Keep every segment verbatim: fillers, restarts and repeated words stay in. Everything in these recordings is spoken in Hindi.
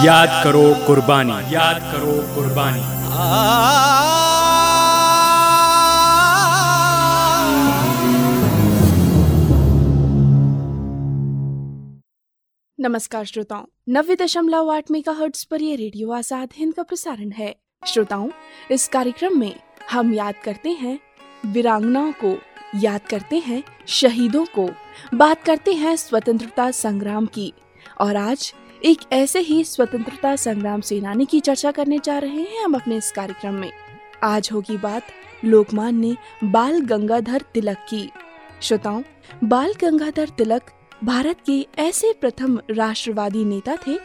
याद करो कुर्बानी, याद करो कुर्बानी। नमस्कार श्रोताओं, नब्बे दशमलव आठ मेगा हर्ट्ज पर यह रेडियो आजाद हिंद का प्रसारण है। श्रोताओं, इस कार्यक्रम में हम याद करते हैं वीरांगनाओं को, याद करते हैं शहीदों को, बात करते हैं स्वतंत्रता संग्राम की। और आज एक ऐसे ही स्वतंत्रता संग्राम सेनानी की चर्चा करने जा रहे हैं हम अपने इस कार्यक्रम में। आज होगी बात लोकमान्य बाल गंगाधर तिलक की। श्रोताओं, बाल गंगाधर तिलक भारत के ऐसे प्रथम राष्ट्रवादी नेता थे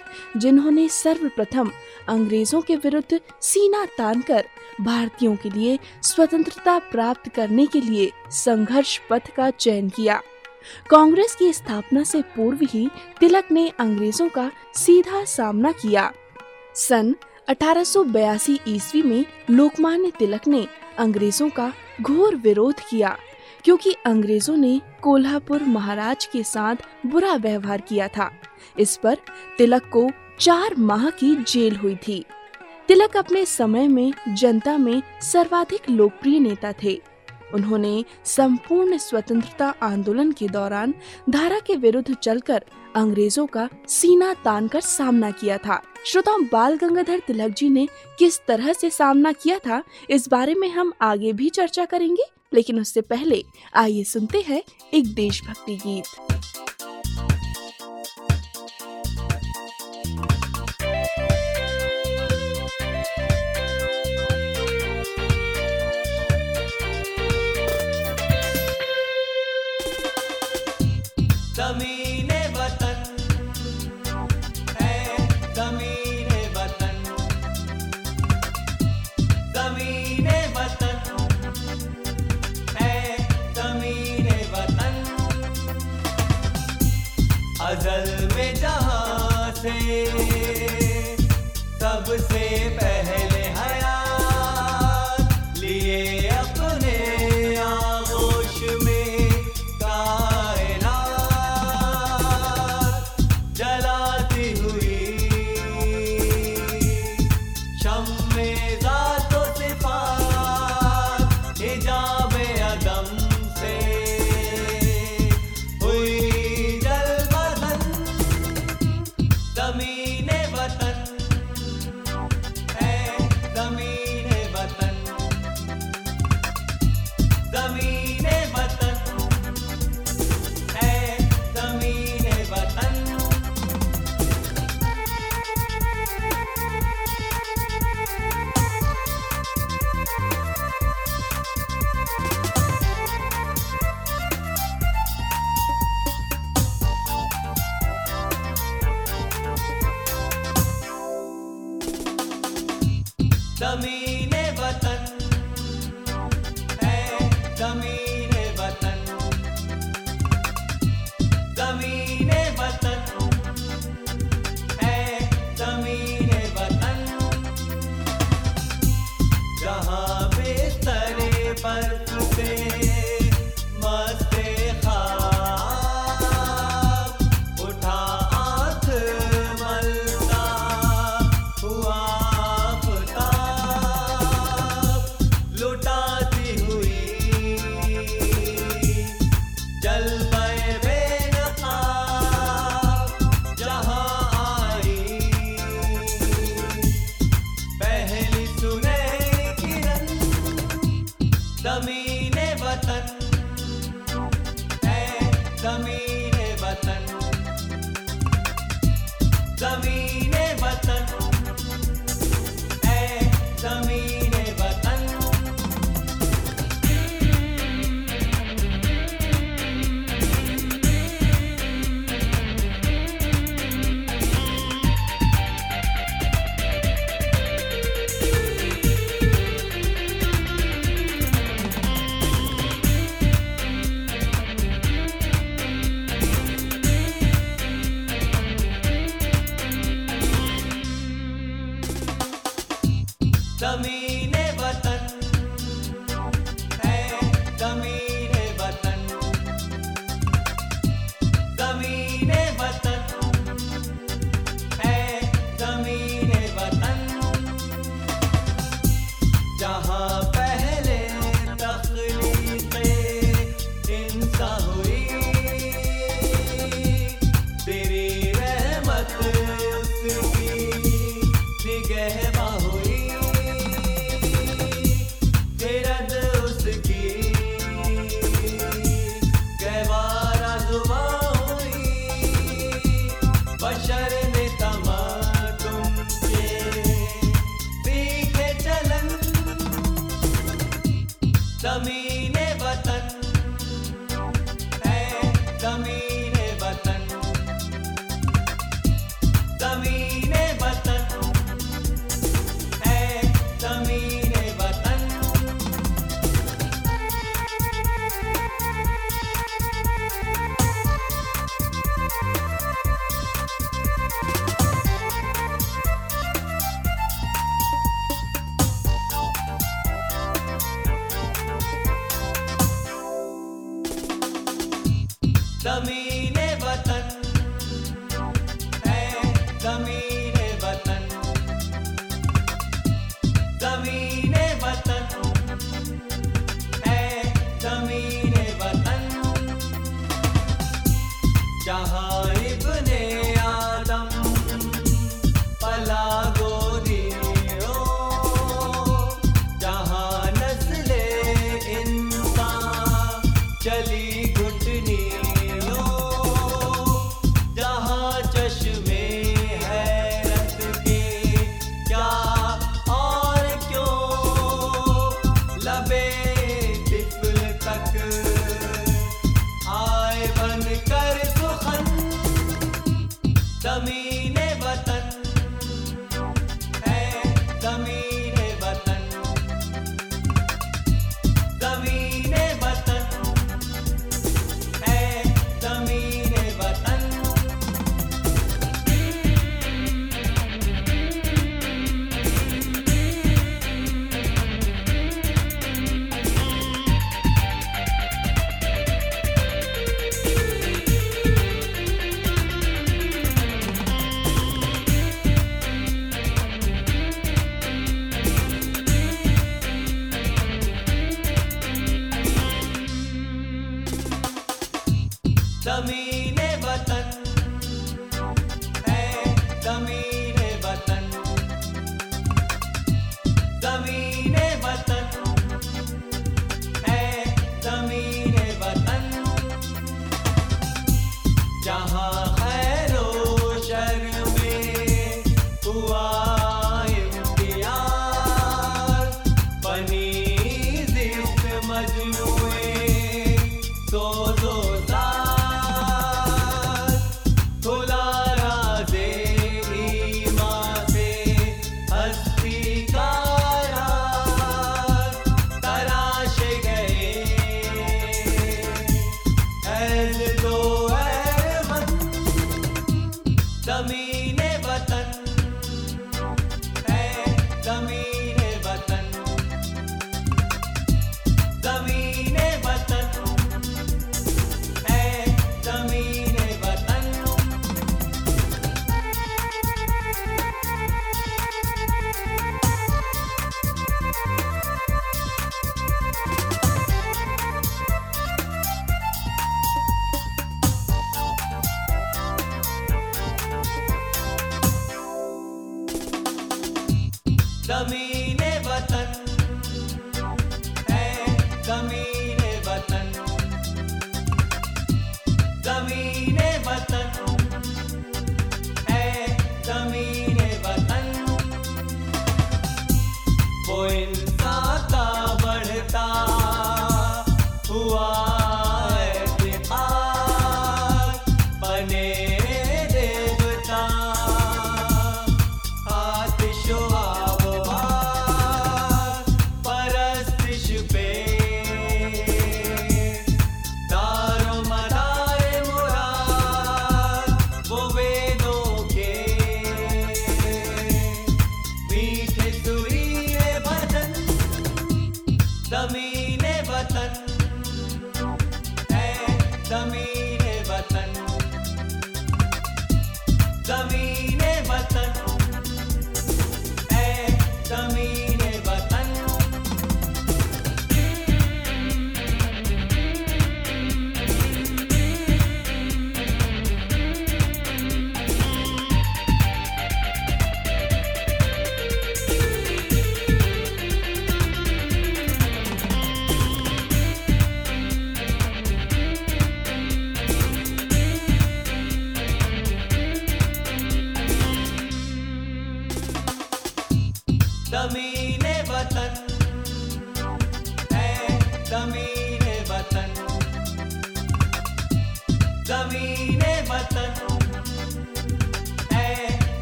जिन्होंने सर्वप्रथम अंग्रेजों के विरुद्ध सीना तानकर भारतीयों के लिए स्वतंत्रता प्राप्त करने के लिए संघर्ष पथ का चयन किया। कांग्रेस की स्थापना से पूर्व ही तिलक ने अंग्रेजों का सीधा सामना किया। सन अठारह सौ बयासी ईस्वी में लोकमान्य तिलक ने अंग्रेजों का घोर विरोध किया क्योंकि अंग्रेजों ने कोल्हापुर महाराज के साथ बुरा व्यवहार किया था। इस पर तिलक को चार माह की जेल हुई थी। तिलक अपने समय में जनता में सर्वाधिक लोकप्रिय नेता थे। उन्होंने संपूर्ण स्वतंत्रता आंदोलन के दौरान धारा के विरुद्ध चलकर अंग्रेजों का सीना तानकर सामना किया था। श्रोताओं, बाल गंगाधर तिलक जी ने किस तरह से सामना किया था, इस बारे में हम आगे भी चर्चा करेंगे, लेकिन उससे पहले आइए सुनते हैं एक देशभक्ति गीत। सबसे पहले हयात लिए अपने आगोश में कायनात जलाती हुई शम्मे ज़ात व सिफ़ात हिजाबे अदम से हुई जलवतन ज़मीने वतन ज़मीने वतन है ज़मीने वतन ज़मीने वतन है ज़मीने वतन जहाँ बिस्तर पर से मस्त ख़्वाब उठा आँख मलता हुआ।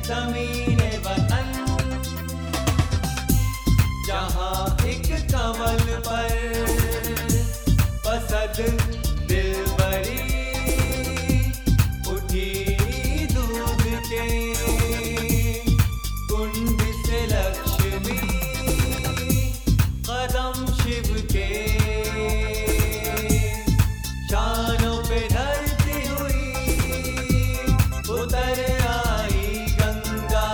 ज़मीने वतन जहाँ एक कमल पर बसत दिलबरी उठी दूध के कुंड से लक्ष्मी कदम शिव के शानों पे धरती हुई उतर आई गंगा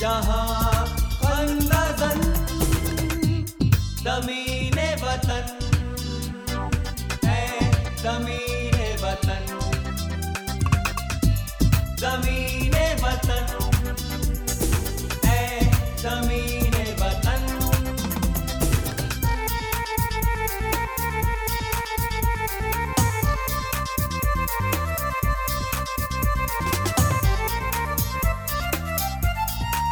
जहाँ ज़मीने वतन है ज़मीने वतन ज़मीने वतन है ज़मीने वतन ज़मीने वतन है ज़मीने वतन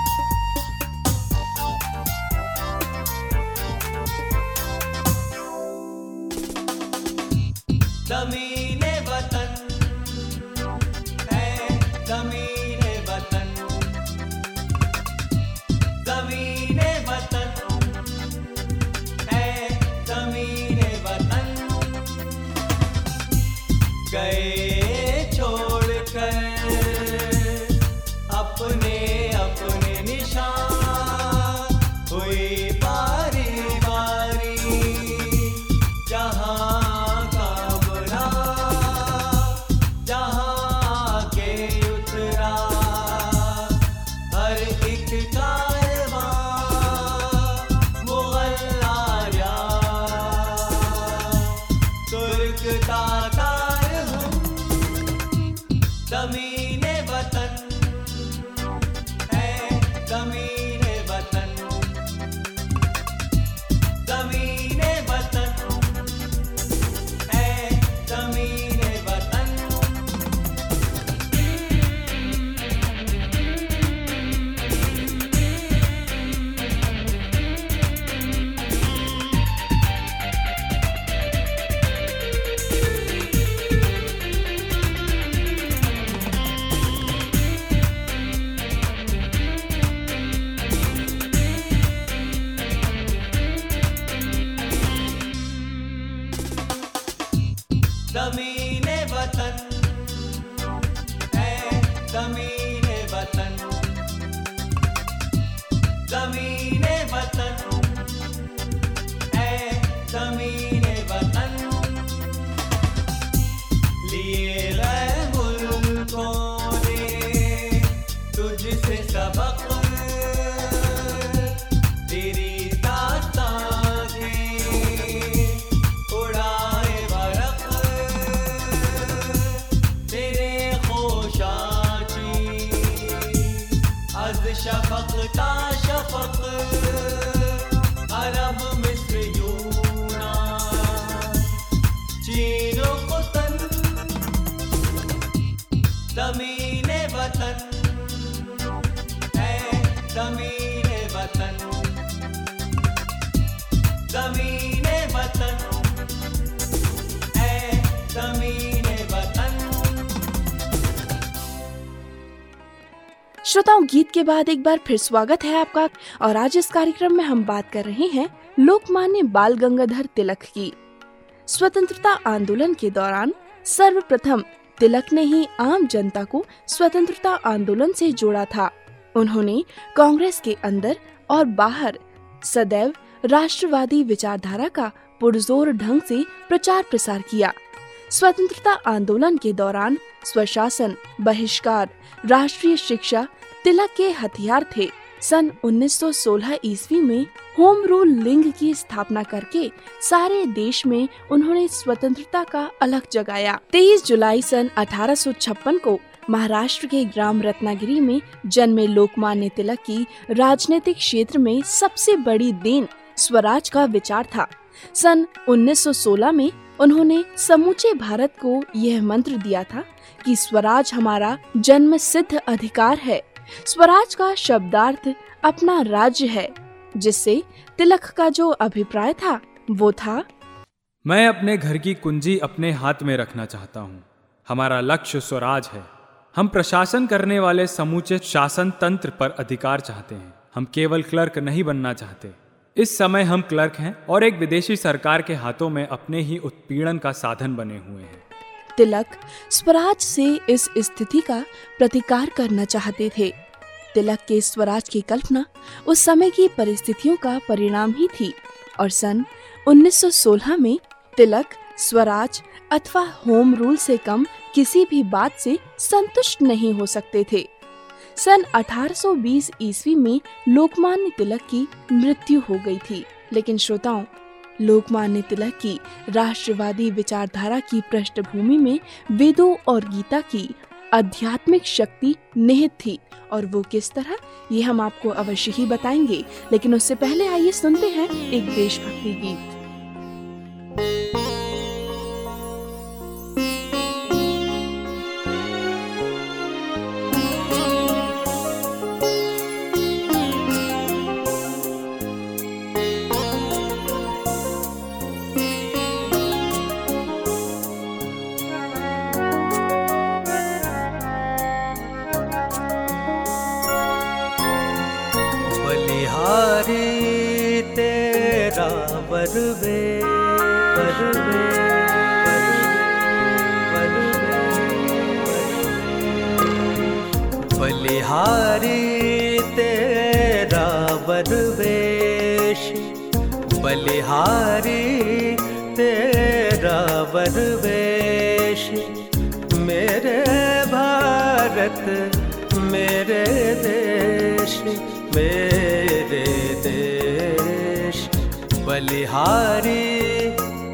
ज़मीने वतन है ज़मीने वतन गए छोड़ कर अपने अपने निशान हुई बारी बारी जहाँ ज़मीने वतन है ज़मीने वतन ज़मीने वतन है ज़मीने वतन ज़मीने वतन है ज़मीने वतन ज़मीने वतन है ज़मीने वतन लिए मुल्कों ने तुझसे सबक तेरी शफक ता शफक अरब मिस्र यूनान चीन कुतन ज़मीने वतन है ज़मीने वतन ज़मीने वतन है ज़मीने वतन। श्रोताओं, गीत के बाद एक बार फिर स्वागत है आपका, और आज इस कार्यक्रम में हम बात कर रहे हैं लोकमान्य बाल गंगाधर तिलक की। स्वतंत्रता आंदोलन के दौरान सर्वप्रथम तिलक ने ही आम जनता को स्वतंत्रता आंदोलन से जोड़ा था। उन्होंने कांग्रेस के अंदर और बाहर सदैव राष्ट्रवादी विचारधारा का पुरजोर ढंग से प्रचार प्रसार किया। स्वतंत्रता आंदोलन के दौरान स्वशासन, बहिष्कार, राष्ट्रीय शिक्षा तिलक के हथियार थे। सन उन्नीस सौ सोलह ईस्वी में होम रूल लीग की स्थापना करके सारे देश में उन्होंने स्वतंत्रता का अलख जगाया। तेईस जुलाई सन अठारह सौ छप्पन को महाराष्ट्र के ग्राम रत्नागिरी में जन्मे लोकमान्य तिलक की राजनीतिक क्षेत्र में सबसे बड़ी देन स्वराज का विचार था। सन उन्नीस सौ सोलह में उन्होंने समूचे भारत को यह मंत्र दिया था कि स्वराज हमारा जन्म सिद्ध अधिकार है। स्वराज का शब्दार्थ अपना राज्य है, जिससे तिलक का जो अभिप्राय था वो था, मैं अपने घर की कुंजी अपने हाथ में रखना चाहता हूँ। हमारा लक्ष्य स्वराज है। हम प्रशासन करने वाले समूचे शासन तंत्र पर अधिकार चाहते हैं। हम केवल क्लर्क नहीं बनना चाहते। इस समय हम क्लर्क हैं और एक विदेशी सरकार के हाथों में अपने ही उत्पीड़न का साधन बने हुए हैं। तिलक स्वराज से इस स्थिति का प्रतिकार करना चाहते थे। तिलक के स्वराज की कल्पना उस समय की परिस्थितियों का परिणाम ही थी और सन उन्नीस सौ सोलह में तिलक स्वराज अथवा होम रूल से कम किसी भी बात से संतुष्ट नहीं हो सकते थे। सन अठारह सौ बीस ईस्वी में लोकमान्य तिलक की मृत्यु हो गई थी, लेकिन श्रोताओं, लोकमान्य तिलक की राष्ट्रवादी विचारधारा की पृष्ठभूमि में वेदों और गीता की आध्यात्मिक शक्ति निहित थी और वो किस तरह, ये हम आपको अवश्य ही बताएंगे, लेकिन उससे पहले आइए सुनते हैं एक देशभक्ति गीत। बलिहारी तेरा बरवेश, बलिहारी तेरा बरवेश, मेरे भारत मेरे देश मेरे देश, बलिहारी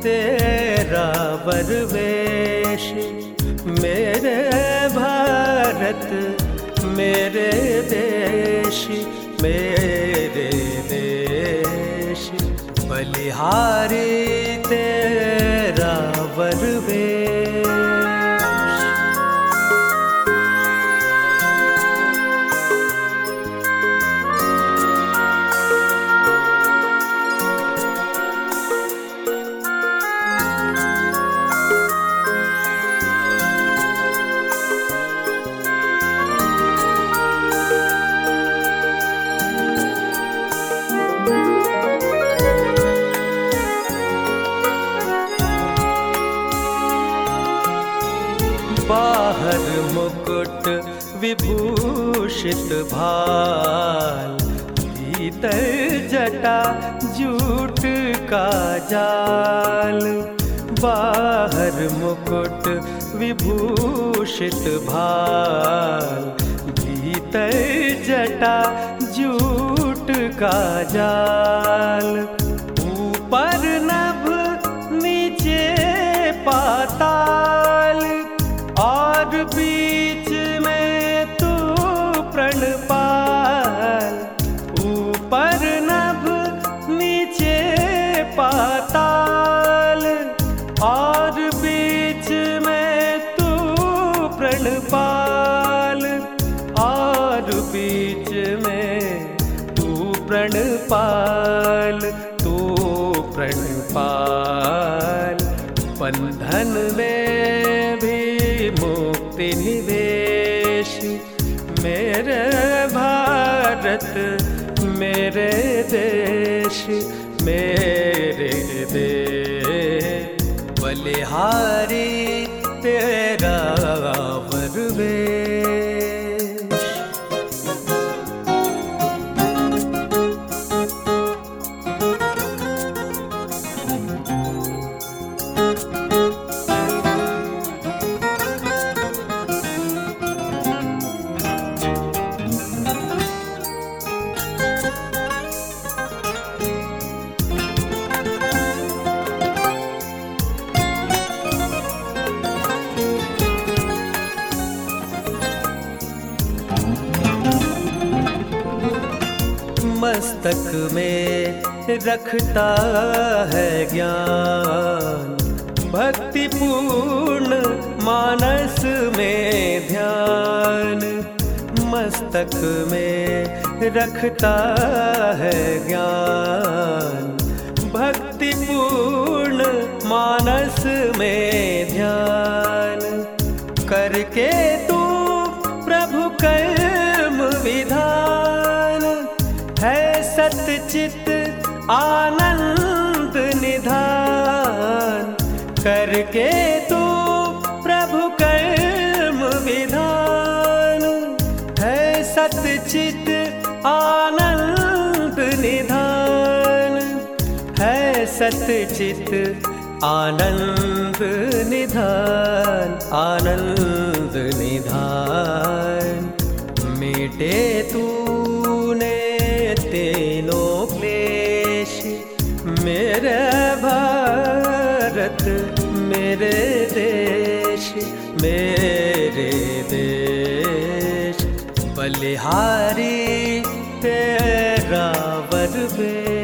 तेरा बरवेश, मेरे भारत मेरे देश मेरे देश, बलिहारी तेरा बरवेश। बाहर मुकुट विभूषित भाल, भीतर जटा जूट का जाल, बाहर मुकुट विभूषित भाल, भीतर जटा जूट का जाल, ऊपर नभ नीचे पाताल, और बीच में तू प्रणपाल, ऊपर नभ नीचे पाताल, और बीच में तू प्रणपाल, और बीच में तू प्रणपाल, तू प्रणपाल, बंधन में भी मुक्ति निवेश, मेरे भारत मेरे देश मेरे देश, बलिहारी तेरा बरवेश। मस्तक में रखता है ज्ञान, भक्तिपूर्ण मानस में ध्यान, मस्तक में रखता है ज्ञान, भक्तिपूर्ण मानस में ध्यान, करके तू हुकम विधान है सतचित आनंद निधान, करके तू प्रभु कर्म विधान है सतचित आनंद निधान, है सतचित आनंद निधान, आनंद निधान। मेटे तूने तीनों क्लेश, मेरे भारत मेरे देश, मेरे देश बलिहारी तेरा वर बेश।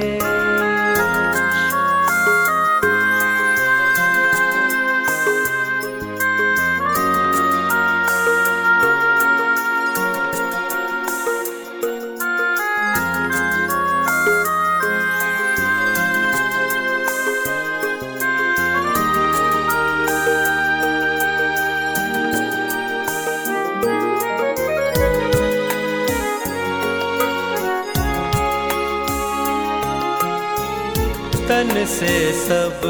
तन से सब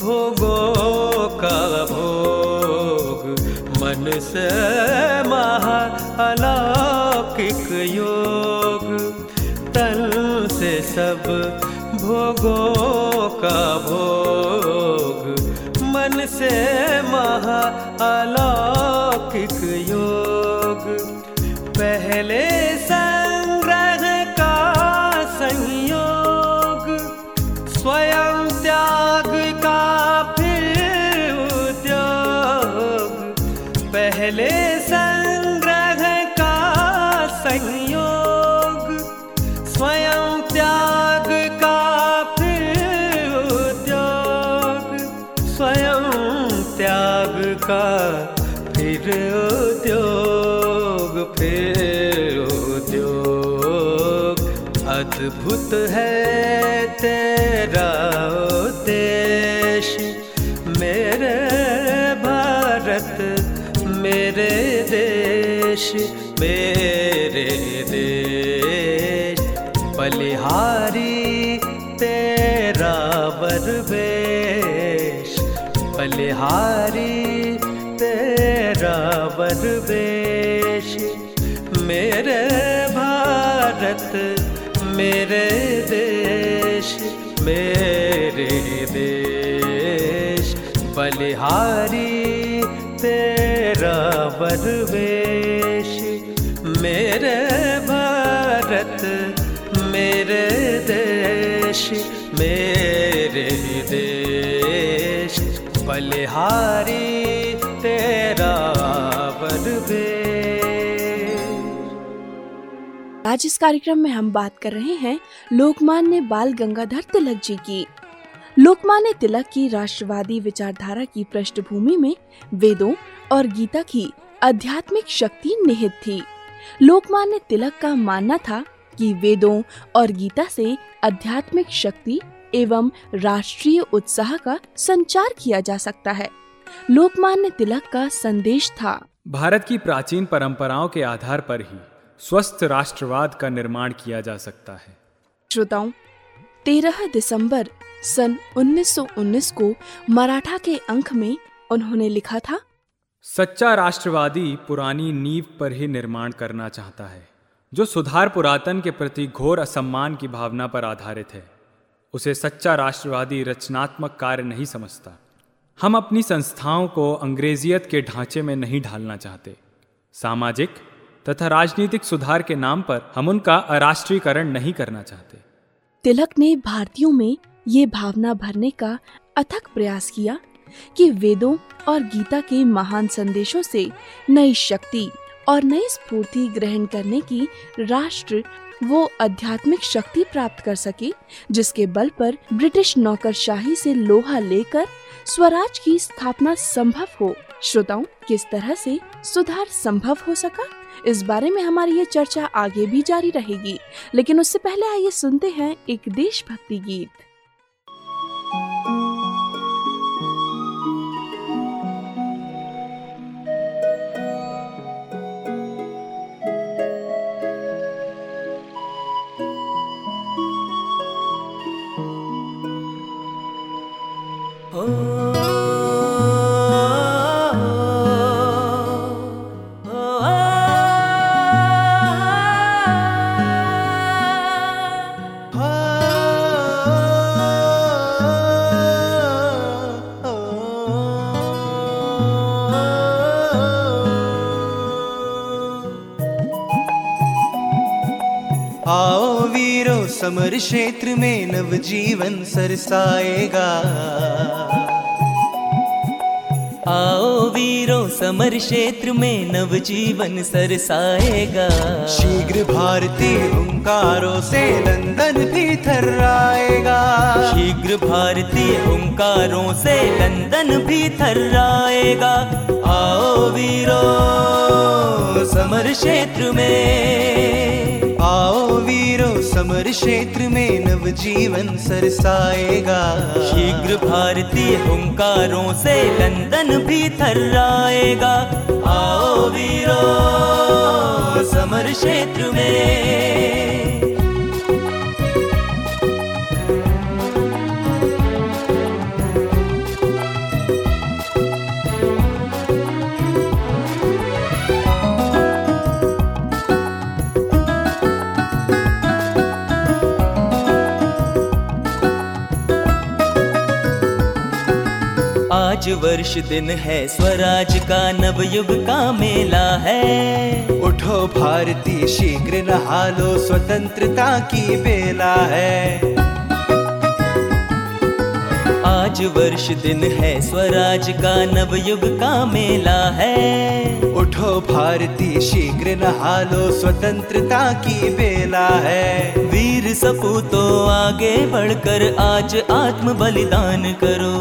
भोगों का भोग, मन से महा अलौकिक योग, तन से सब भोगों का भोग, मन से महा अलौकिक योग। पहले संग्रह का संयोग, स्वयं त्याग का फिर उद्योग, पहले संग्रह का संयोग, स्वयं त्याग का फिर उद्योग, स्वयं त्याग का फिर उद्योग, फिर उद्योग। अद्भुत है तेरा देश, मेरे भारत मेरे देश, मेरे देश बलिहारी तेरा बरवेश, बलिहारी तेरा बरवेश। मेरे भारत मेरे देश, मेरे देश बलिहारी तेरा बरवेश। मेरे भारत मेरे देश, मेरे देश बलिहारी तेरा बरवेश। आज इस कार्यक्रम में हम बात कर रहे हैं लोकमान्य बाल गंगाधर तिलक जी की। लोकमान्य तिलक की राष्ट्रवादी विचारधारा की पृष्ठभूमि में वेदों और गीता की आध्यात्मिक शक्ति निहित थी। लोकमान्य तिलक का मानना था कि वेदों और गीता से आध्यात्मिक शक्ति एवं राष्ट्रीय उत्साह का संचार किया जा सकता है। लोकमान्य तिलक का संदेश था, भारत की प्राचीन परंपराओं के आधार पर ही स्वस्थ राष्ट्रवाद का निर्माण किया जा सकता है। श्रोताओं, तेरह दिसंबर सन उन्नीस सौ उन्नीस को मराठा के अंक में उन्होंने लिखा था, सच्चा राष्ट्रवादी पुरानी नींव पर ही निर्माण करना चाहता है, जो सुधार पुरातन के प्रति घोर असम्मान की भावना पर आधारित है, उसे सच्चा राष्ट्रवादी रचनात्मक कार्य नहीं समझता। हम अपनी संस्थाओं को अंग्रेजियत के ढांचे में नहीं ढालना चाहते। सामाजिक तथा राजनीतिक सुधार के नाम पर हम उनका अराष्ट्रीयकरण नहीं करना चाहते। तिलक ने भारतीयों में ये भावना भरने का अथक प्रयास किया कि वेदों और गीता के महान संदेशों से नई शक्ति और नई स्फूर्ति ग्रहण करने की राष्ट्र वो आध्यात्मिक शक्ति प्राप्त कर सके, जिसके बल पर ब्रिटिश नौकरशाही से लोहा लेकर स्वराज की स्थापना संभव हो। श्रोताओं, किस तरह से सुधार संभव हो सका, इस बारे में हमारी ये चर्चा आगे भी जारी रहेगी, लेकिन उससे पहले आइए सुनते हैं एक देशभक्ति गीत। आओ वीरो समर क्षेत्र में नव जीवन सरसाएगा। आओ वीरो समर क्षेत्र में नव जीवन सरसाएगा। शीघ्र भारती हुंकारों से लंदन भी थर्राएगा। शीघ्र भारती हुंकारों से लंदन भी थर्राएगा। आओ वीरो समर क्षेत्र में, आओ वीरो समर क्षेत्र में नव जीवन सरसाएगा। शीघ्र भारतीय हुंकारों से लंदन भी थर्राएगा। आओ वीरो समर क्षेत्र में। आज वर्ष दिन है स्वराज का, नवयुग का मेला है। उठो भारती शीघ्र नहा लो, स्वतंत्रता की बेला है। आज वर्ष दिन है स्वराज का, नवयुग का मेला है। उठो भारती शीघ्र नहा लो, स्वतंत्रता की बेला है। वीर सपूतों आगे बढ़कर आज आत्म बलिदान करो।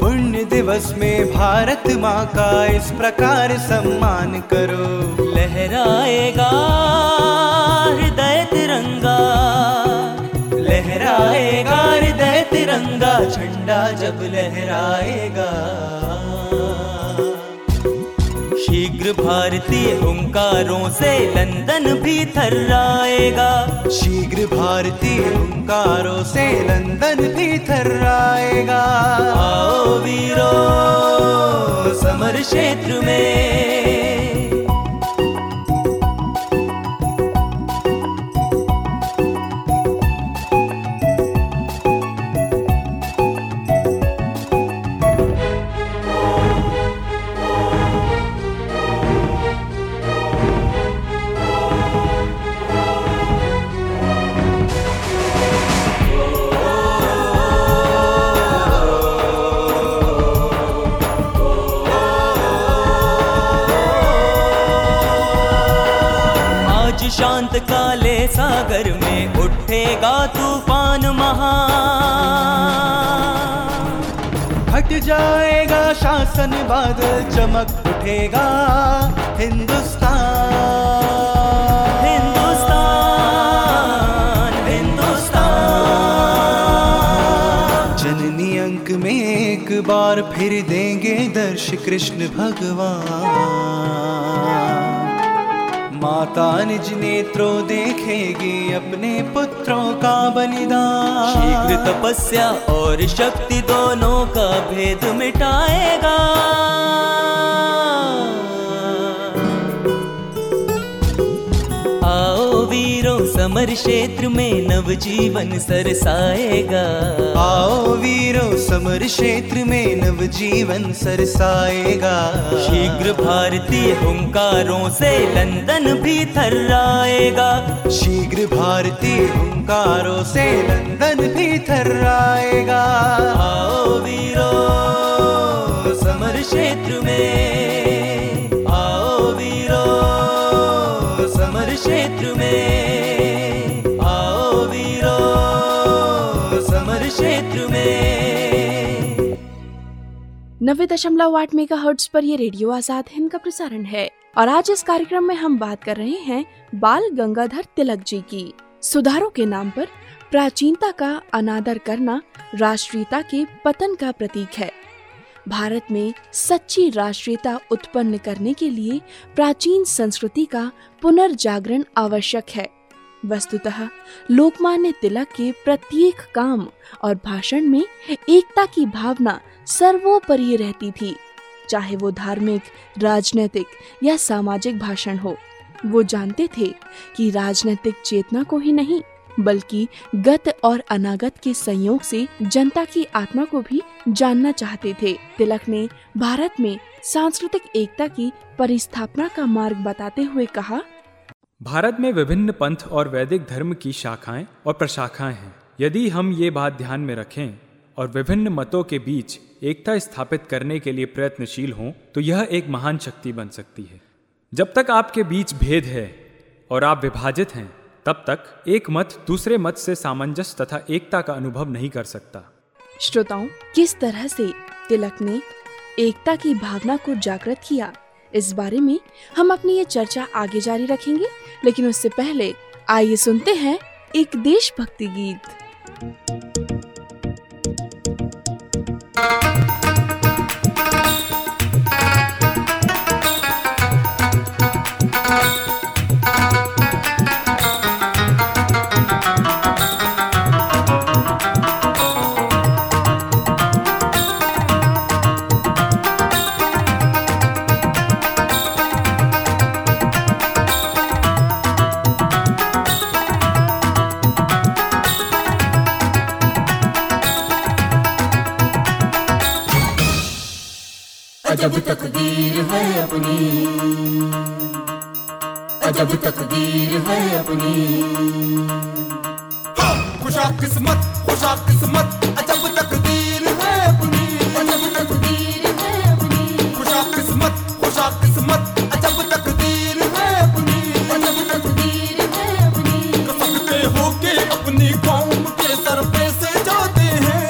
पुण्य दिवस में भारत माँ का इस प्रकार सम्मान करो। लहराएगा हृदय तिरंगा, लहराएगा हृदय तिरंगा, झंडा जब लहराएगा। शीघ्र भारतीय हुंकारों से लंदन भी थर्राएगा। शीघ्र भारतीय हुंकारों से लंदन भी थर्राएगा। आओ वीरो समर क्षेत्र में। शांत काले सागर में उठेगा तूफान महा, हट जाएगा शासन बादल, चमक उठेगा हिंदुस्तान। हिंदुस्तान हिंदुस्तान जननी अंक में एक बार फिर देंगे दर्श कृष्ण भगवान। माता निज नेत्रों देखेगी अपने पुत्रों का बलिदान। शीघ्र तपस्या और शक्ति दोनों का भेद मिटाएगा। आओ वीरों समर क्षेत्र में नव जीवन सरसाएगा। आओ वीरों समर क्षेत्र में नव जीवन सरसाएगा। शीघ्र भारतीय हुंकारों से लंदन भी थर्राएगा। शीघ्र भारतीय हुंकारों से लंदन भी थर्राएगा। आओ वीरों समर क्षेत्र में। आओ वीरों समर क्षेत्र में। आओ वीरों समर क्षेत्र में। नब्बे दशमलव आठ मेगा हर्ट्ज पर ये रेडियो आजाद हिंद का प्रसारण है और आज इस कार्यक्रम में हम बात कर रहे हैं बाल गंगाधर तिलक जी की। सुधारों के नाम पर प्राचीनता का अनादर करना राष्ट्रीयता के पतन का प्रतीक है। भारत में सच्ची राष्ट्रीयता उत्पन्न करने के लिए प्राचीन संस्कृति का पुनर्जागरण आवश्यक है। वस्तुतः लोकमान्य तिलक के प्रत्येक काम और भाषण में एकता की भावना सर्वोपरि रहती थी, चाहे वो धार्मिक, राजनीतिक या सामाजिक भाषण हो। वो जानते थे कि राजनीतिक चेतना को ही नहीं बल्कि गत और अनागत के संयोग से जनता की आत्मा को भी जानना चाहते थे। तिलक ने भारत में सांस्कृतिक एकता की परिस्थापना का मार्ग बताते हुए कहा, भारत में विभिन्न पंथ और वैदिक धर्म की शाखाएं और प्रशाखाएं हैं। यदि हम ये बात ध्यान में रखें और विभिन्न मतों के बीच एकता स्थापित करने के लिए प्रयत्नशील हों तो यह एक महान शक्ति बन सकती है। जब तक आपके बीच भेद है और आप विभाजित हैं, तब तक एक मत दूसरे मत से सामंजस्य तथा एकता का अनुभव नहीं कर सकता। श्रोताओं, किस तरह से तिलक ने एकता की भावना को जागृत किया, इस बारे में हम अपनी ये चर्चा आगे जारी रखेंगे, लेकिन उससे पहले आइए सुनते हैं एक देशभक्ति गीत। अजब तकदीर है अपनी, अजब तकदीर है अपनी। खुशा किस्मत, खुशा किस्मत, अजब तकदीर है अपनी, अजब तकदीर है अपनी। खुशा किस्मत, खुशा किस्मत, अजब तकदीर है अपनी, अजब तकदीर है अपनी। कसमते हो के अपनी कौम के सर पे से जाते हैं,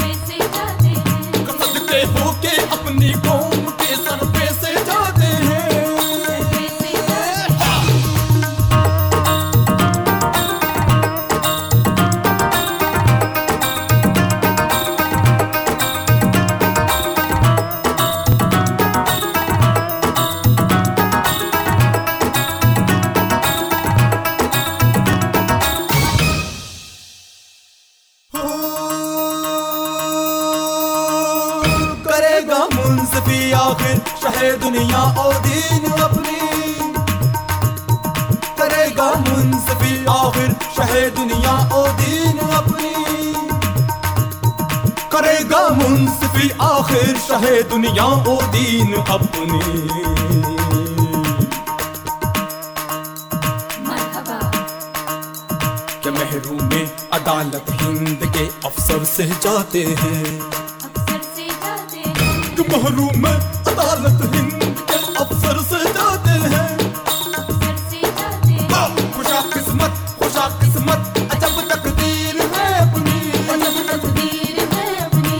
कसमते हो के अपनी कौम के सर पे से जाते हैं। दुनिया और दीन अपनी करेगा मुंसफी आखिर शहे दुनिया और दीन अपनी, करेगा मुंसफी आखिर शहे दुनिया और दीन अपनी। के महरूम में अदालत हिंद के अफसर से जाते हैं, के महरूम में अदालत हिंद अफसर से जाते हैं। खुशा किस्मत, खुशा किस्मत, अजब तकदीर है अपनी, अजब तकदीर है अपनी।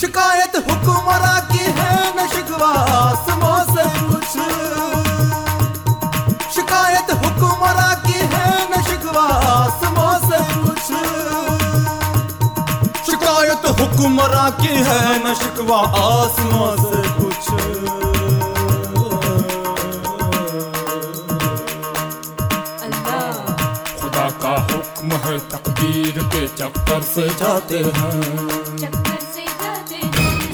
शिकायत हुक्मरा की है न शिकवा आसमां से कुछ, शिकायत हुक्मरा की है न शिकवा आसमां से कुछ, शिकायत हुक्मरा की है न शिकवा आसमां से कुछ। खुदा का हुक्म है तकदीर के चक्कर से जाते हैं,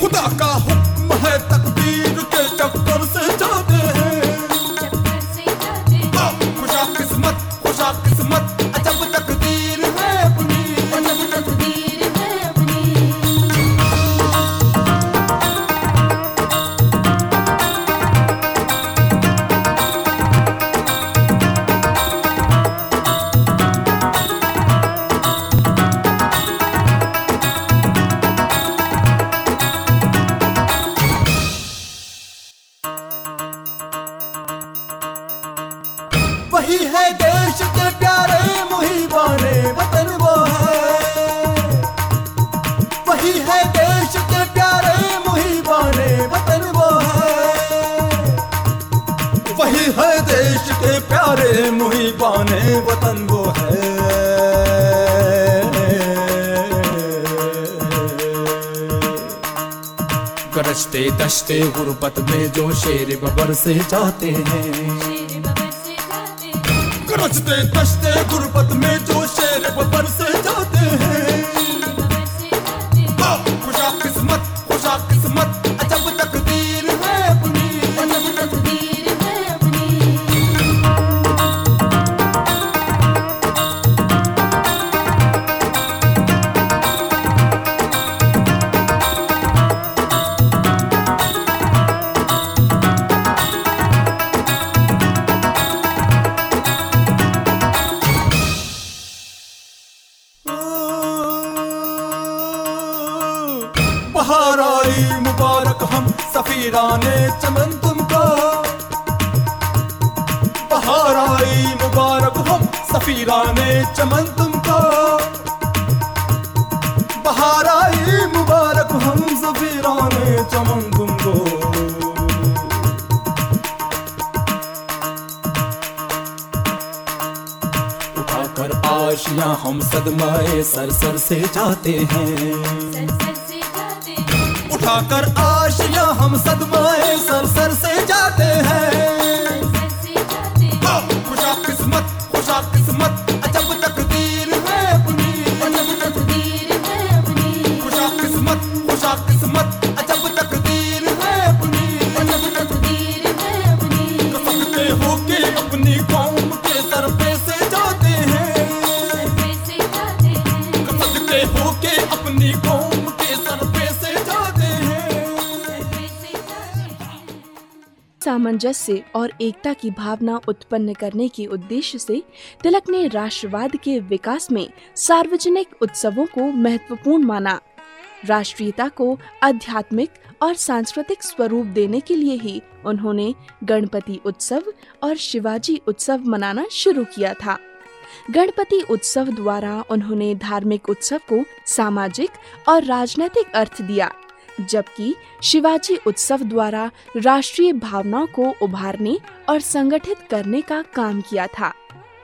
खुदा का हुक्म है तकदीर के चक्कर से जाते हैं। खुशा किस्मत, खुशा किस्मत, अजब तकदीर है अपनी, अजब तकदीर है वतन वो है। गरजते दशते गुरबत में जो शेर बबर से जाते हैं, गरजते दशते गुरबत में जो शेर बबर से जाते हैं। बहार आई मुबारक हम सफीराने चमन तुमको, बहार आई मुबारक हम सफीराने चमन तुमको, बहार आई मुबारक हम सफीराने चमन तुमको। उठाकर आशियां हम सदमाए सर सर से जाते हैं, उठाकर आशियां हम सदमाए सर सर से जाते हैं। खुशा किस्मत खुशा किस्मत अजब तकदीर है अपनी, अजब तकदीर है अपनी, खुशा किस्मत खुशा किस्मत अजब तकदीर है अपनी, अजब तकदीर है अपनी। कसमते हो के अपनी कौम के सर पे से जाते हैं, कसमते हो के अपनी कौम के सर पे। सामंजस्य और एकता की भावना उत्पन्न करने के उद्देश्य से तिलक ने राष्ट्रवाद के विकास में सार्वजनिक उत्सवों को महत्वपूर्ण माना। राष्ट्रीयता को आध्यात्मिक और सांस्कृतिक स्वरूप देने के लिए ही उन्होंने गणपति उत्सव और शिवाजी उत्सव मनाना शुरू किया था। गणपति उत्सव द्वारा उन्होंने धार्मिक उत्सव को सामाजिक और राजनैतिक अर्थ दिया, जबकि शिवाजी उत्सव द्वारा राष्ट्रीय भावनाओं को उभारने और संगठित करने का काम किया था।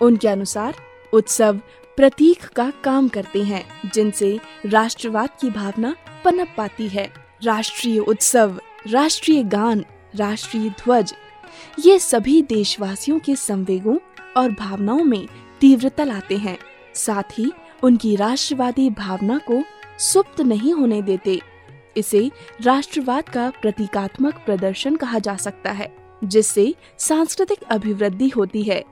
उनके अनुसार उत्सव प्रतीक का काम करते हैं, जिनसे राष्ट्रवाद की भावना पनप पाती है। राष्ट्रीय उत्सव, राष्ट्रीय गान, राष्ट्रीय ध्वज, ये सभी देशवासियों के संवेगों और भावनाओं में तीव्रता लाते हैं, साथ ही उनकी राष्ट्रवादी भावना को सुप्त नहीं होने देते। इसे राष्ट्रवाद का प्रतीकात्मक प्रदर्शन कहा जा सकता है, जिससे सांस्कृतिक अभिवृद्धि होती है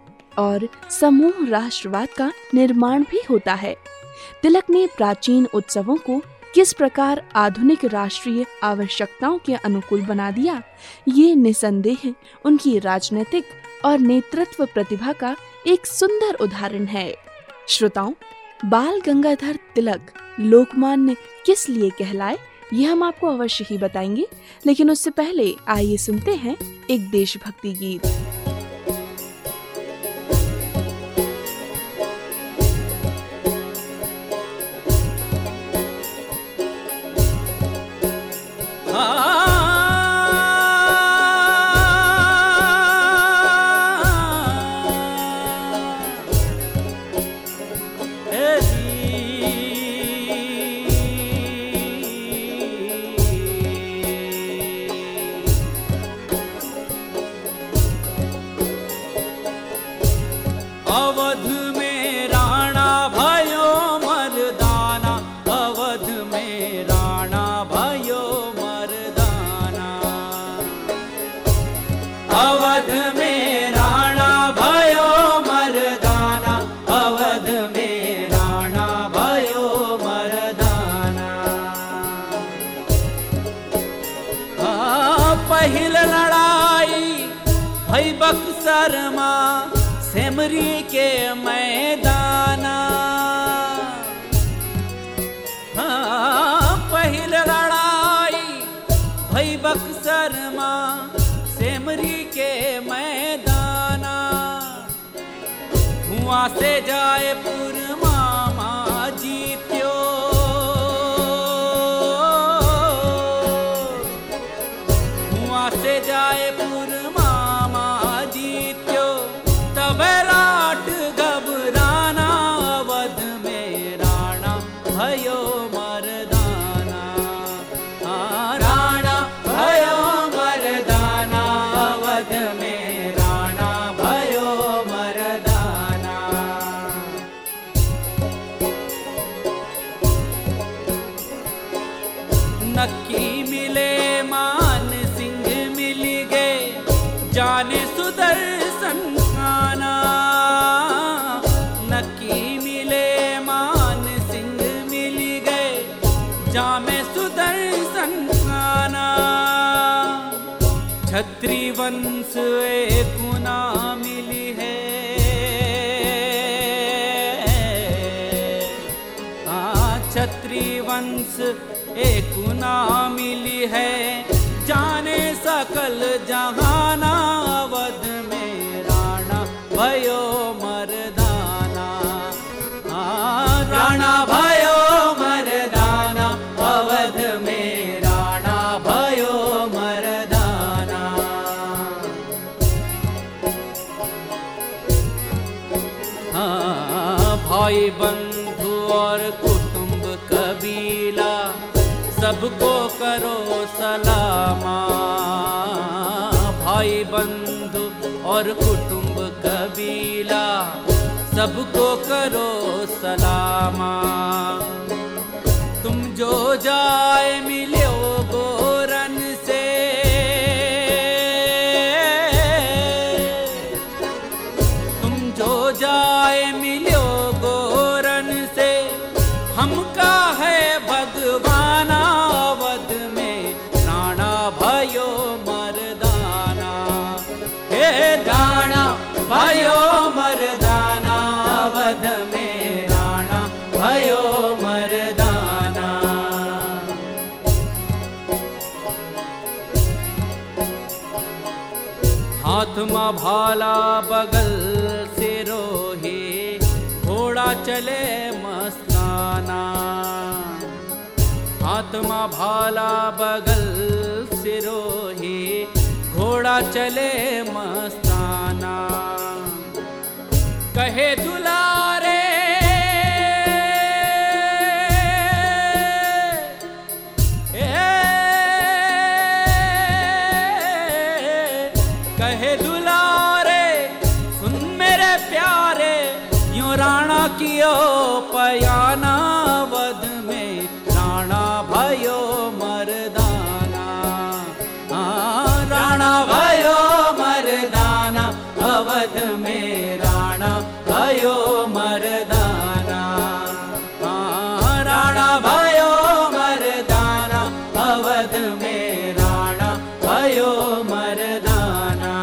और समूह राष्ट्रवाद का निर्माण भी होता है। तिलक ने प्राचीन उत्सवों को किस प्रकार आधुनिक राष्ट्रीय आवश्यकताओं के अनुकूल बना दिया, ये निसंदेह उनकी राजनीतिक और नेतृत्व प्रतिभा का एक सुंदर उदाहरण है। श्रोताओं, बाल गंगाधर तिलक लोकमान्य किस लिए कहलाए, यह हम आपको अवश्य ही बताएंगे, लेकिन उससे पहले आइए सुनते हैं एक देशभक्ति गीत। त्रिवंश एक गुना मिली है, आ छत्री वंश एकुना मिली है, जाने सकल जहाना। अवध में राणा भयो मर्दाना, हाँ राणा भयो मर्दाना, अवध में राणा भयो मर्दाना। हाँ भाई बंधु और कुटुंब कबीला, सबको करो सलामा। भाई बंधु और कुटुंब कबीला, सबको करो सलामा। तुम जो जाए मिलो गोरन से, तुम जो जाए मिलो गोरन से, हमका है भगवाना। भयो मर्दाना, अवध में राणा भयो मर्दाना। हाथ में भाला बगल से रोहे, घोड़ा चले मस्ताना। हाथ में भाला बगल से रोहे, घोड़ा चले मस्ताना। कहे दुलारे, कहे दुलारे सुन मेरे प्यारे, यूं राणा कियो पयाना। अवध में राणा भयो मर्दाना, हाँ राणा भयो मर्दाना, अवध में भयो मर्दाना। हाँ राणा भयो मर्दाना, अवध में राणा भयो मर्दाना।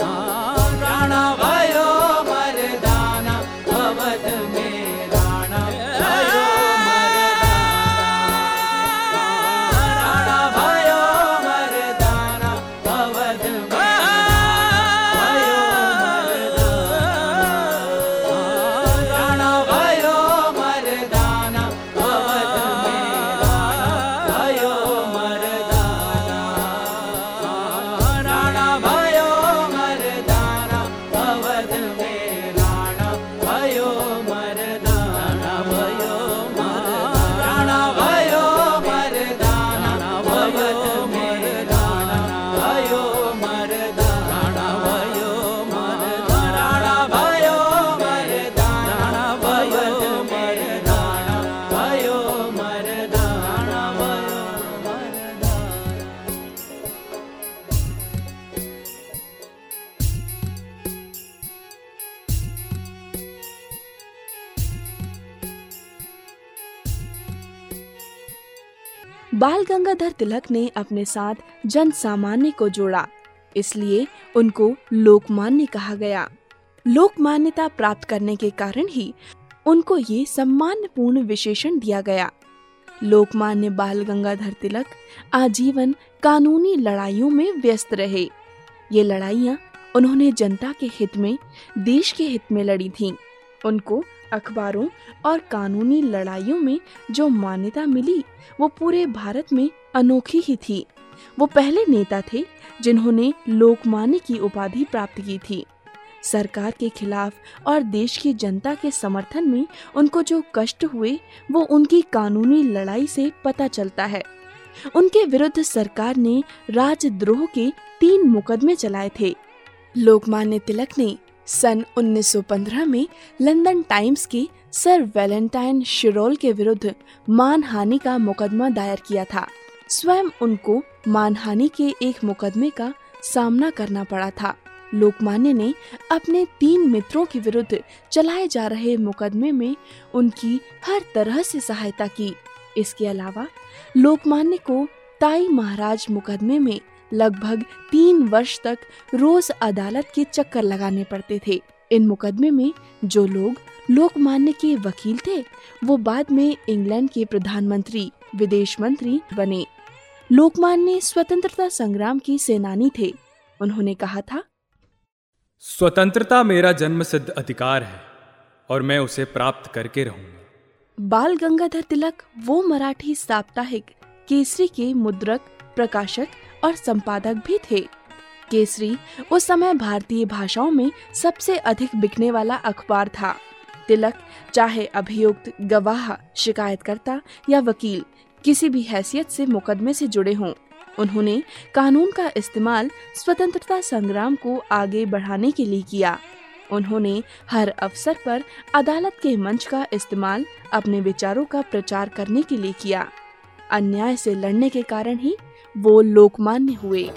हाँ राणा भयो मर्दाना, अवध में राणा भयो मर्दाना। हाँ राणा भयो मर्दाना, अवध में बाल गंगाधर तिलक ने अपने साथ जन सामान्य को जोड़ा, इसलिए उनको लोकमान्य कहा गया। लोकमान्यता प्राप्त करने के कारण ही उनको ये सम्मानपूर्ण विशेषण दिया गया। लोकमान्य बाल गंगाधर तिलक आजीवन कानूनी लड़ाइयों में व्यस्त रहे। ये लड़ाइयाँ उन्होंने जनता के हित में, देश के हित में लड़ी थीं। उनको अखबारों और कानूनी लड़ाइयों में जो मान्यता मिली वो पूरे भारत में अनोखी ही थी। वो पहले नेता थे जिन्होंने लोकमान्य की उपाधि प्राप्त की थी। सरकार के खिलाफ और देश की जनता के समर्थन में उनको जो कष्ट हुए वो उनकी कानूनी लड़ाई से पता चलता है। उनके विरुद्ध सरकार ने राजद्रोह के तीन मुकदमे चलाए थे। लोकमान्य तिलक ने सन उन्नीस सौ पंद्रह में लंदन टाइम्स के सर वैलेंटाइन शिरोल के विरुद्ध मानहानि का मुकदमा दायर किया था। स्वयं उनको मानहानि के एक मुकदमे का सामना करना पड़ा था। लोकमान्य ने अपने तीन मित्रों के विरुद्ध चलाए जा रहे मुकदमे में उनकी हर तरह से सहायता की। इसके अलावा लोकमान्य को ताई महाराज मुकदमे में लगभग तीन वर्ष तक रोज अदालत के चक्कर लगाने पड़ते थे। इन मुकदमे में जो लोग लोकमान्य के वकील थे। वो बाद में इंग्लैंड के प्रधानमंत्री, विदेश मंत्री बने। लोकमान्य स्वतंत्रता संग्राम के सेनानी थे। उन्होंने कहा था, स्वतंत्रता मेरा जन्मसिद्ध अधिकार है और मैं उसे प्राप्त करके रहूंगा। बाल गंगाधर तिलक वो मराठी साप्ताहिक केसरी के मुद्रक, प्रकाशक और संपादक भी थे। केसरी उस समय भारतीय भाषाओं में सबसे अधिक बिकने वाला अखबार था। तिलक चाहे अभियुक्त, गवाह, शिकायतकर्ता या वकील, किसी भी हैसियत से मुकदमे से जुड़े हों, उन्होंने कानून का इस्तेमाल स्वतंत्रता संग्राम को आगे बढ़ाने के लिए किया। उन्होंने हर अवसर पर अदालत के मंच का इस्तेमाल अपने विचारों का प्रचार करने के लिए किया। अन्याय से लड़ने के कारण ही वो लोकमान्य हुए।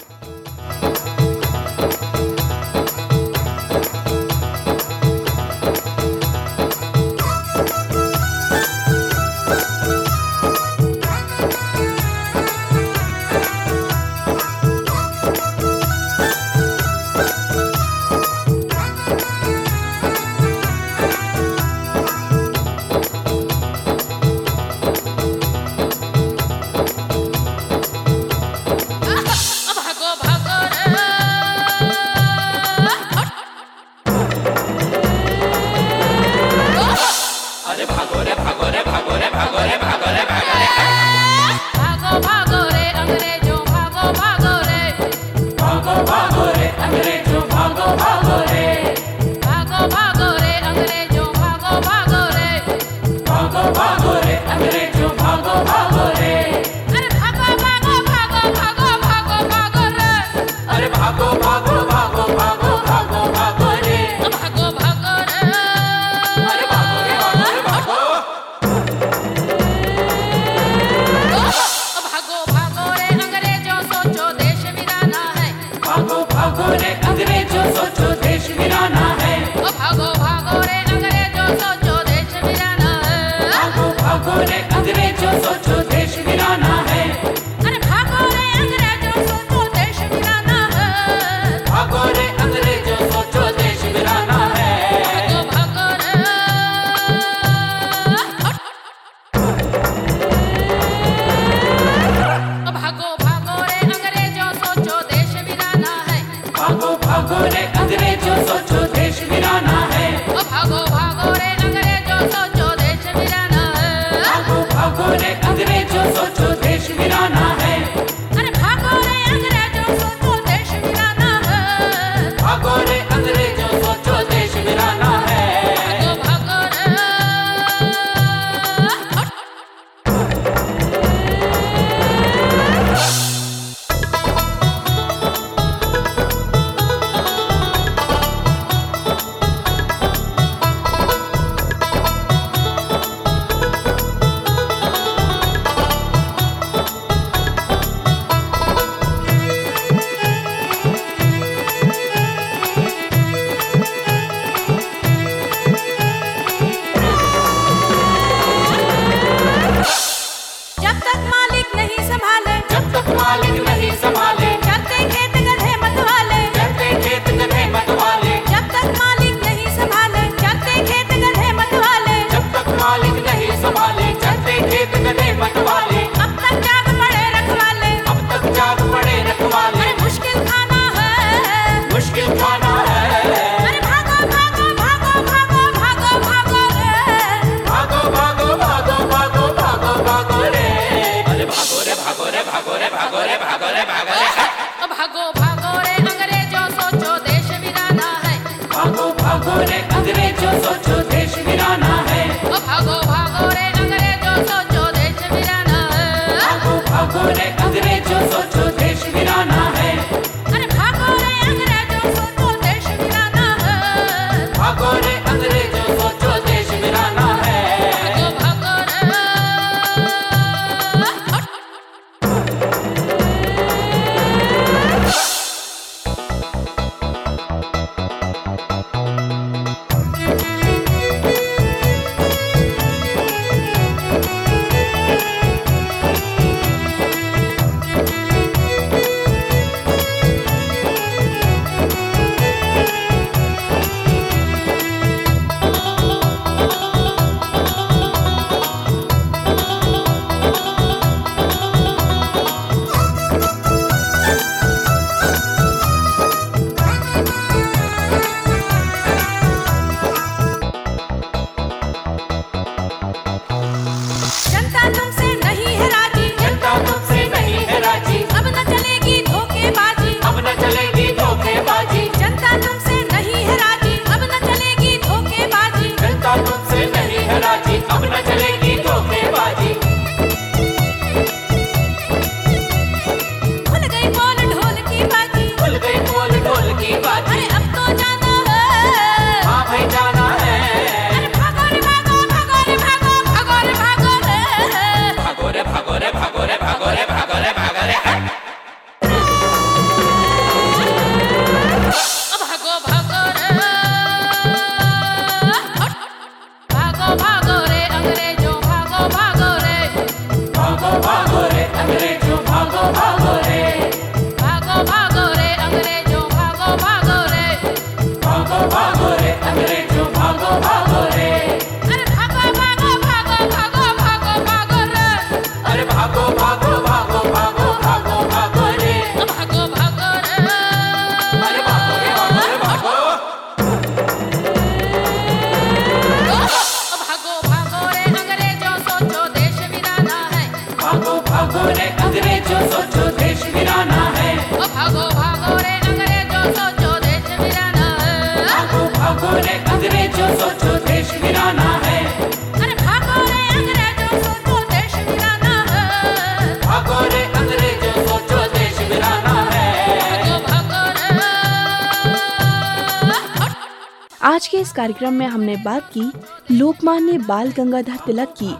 आज के इस कार्यक्रम में हमने बात की लोकमान्य बाल गंगाधर तिलक की।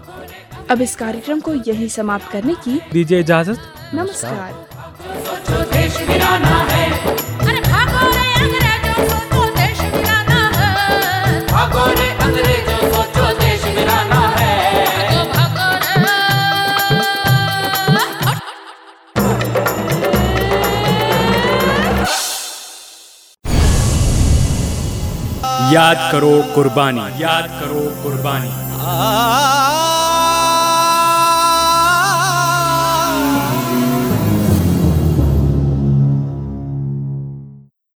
अब इस कार्यक्रम को यही समाप्त करने की दीजिए इजाजत। नमस्कार। याद करो कुर्बानी, याद करो कुर्बानी।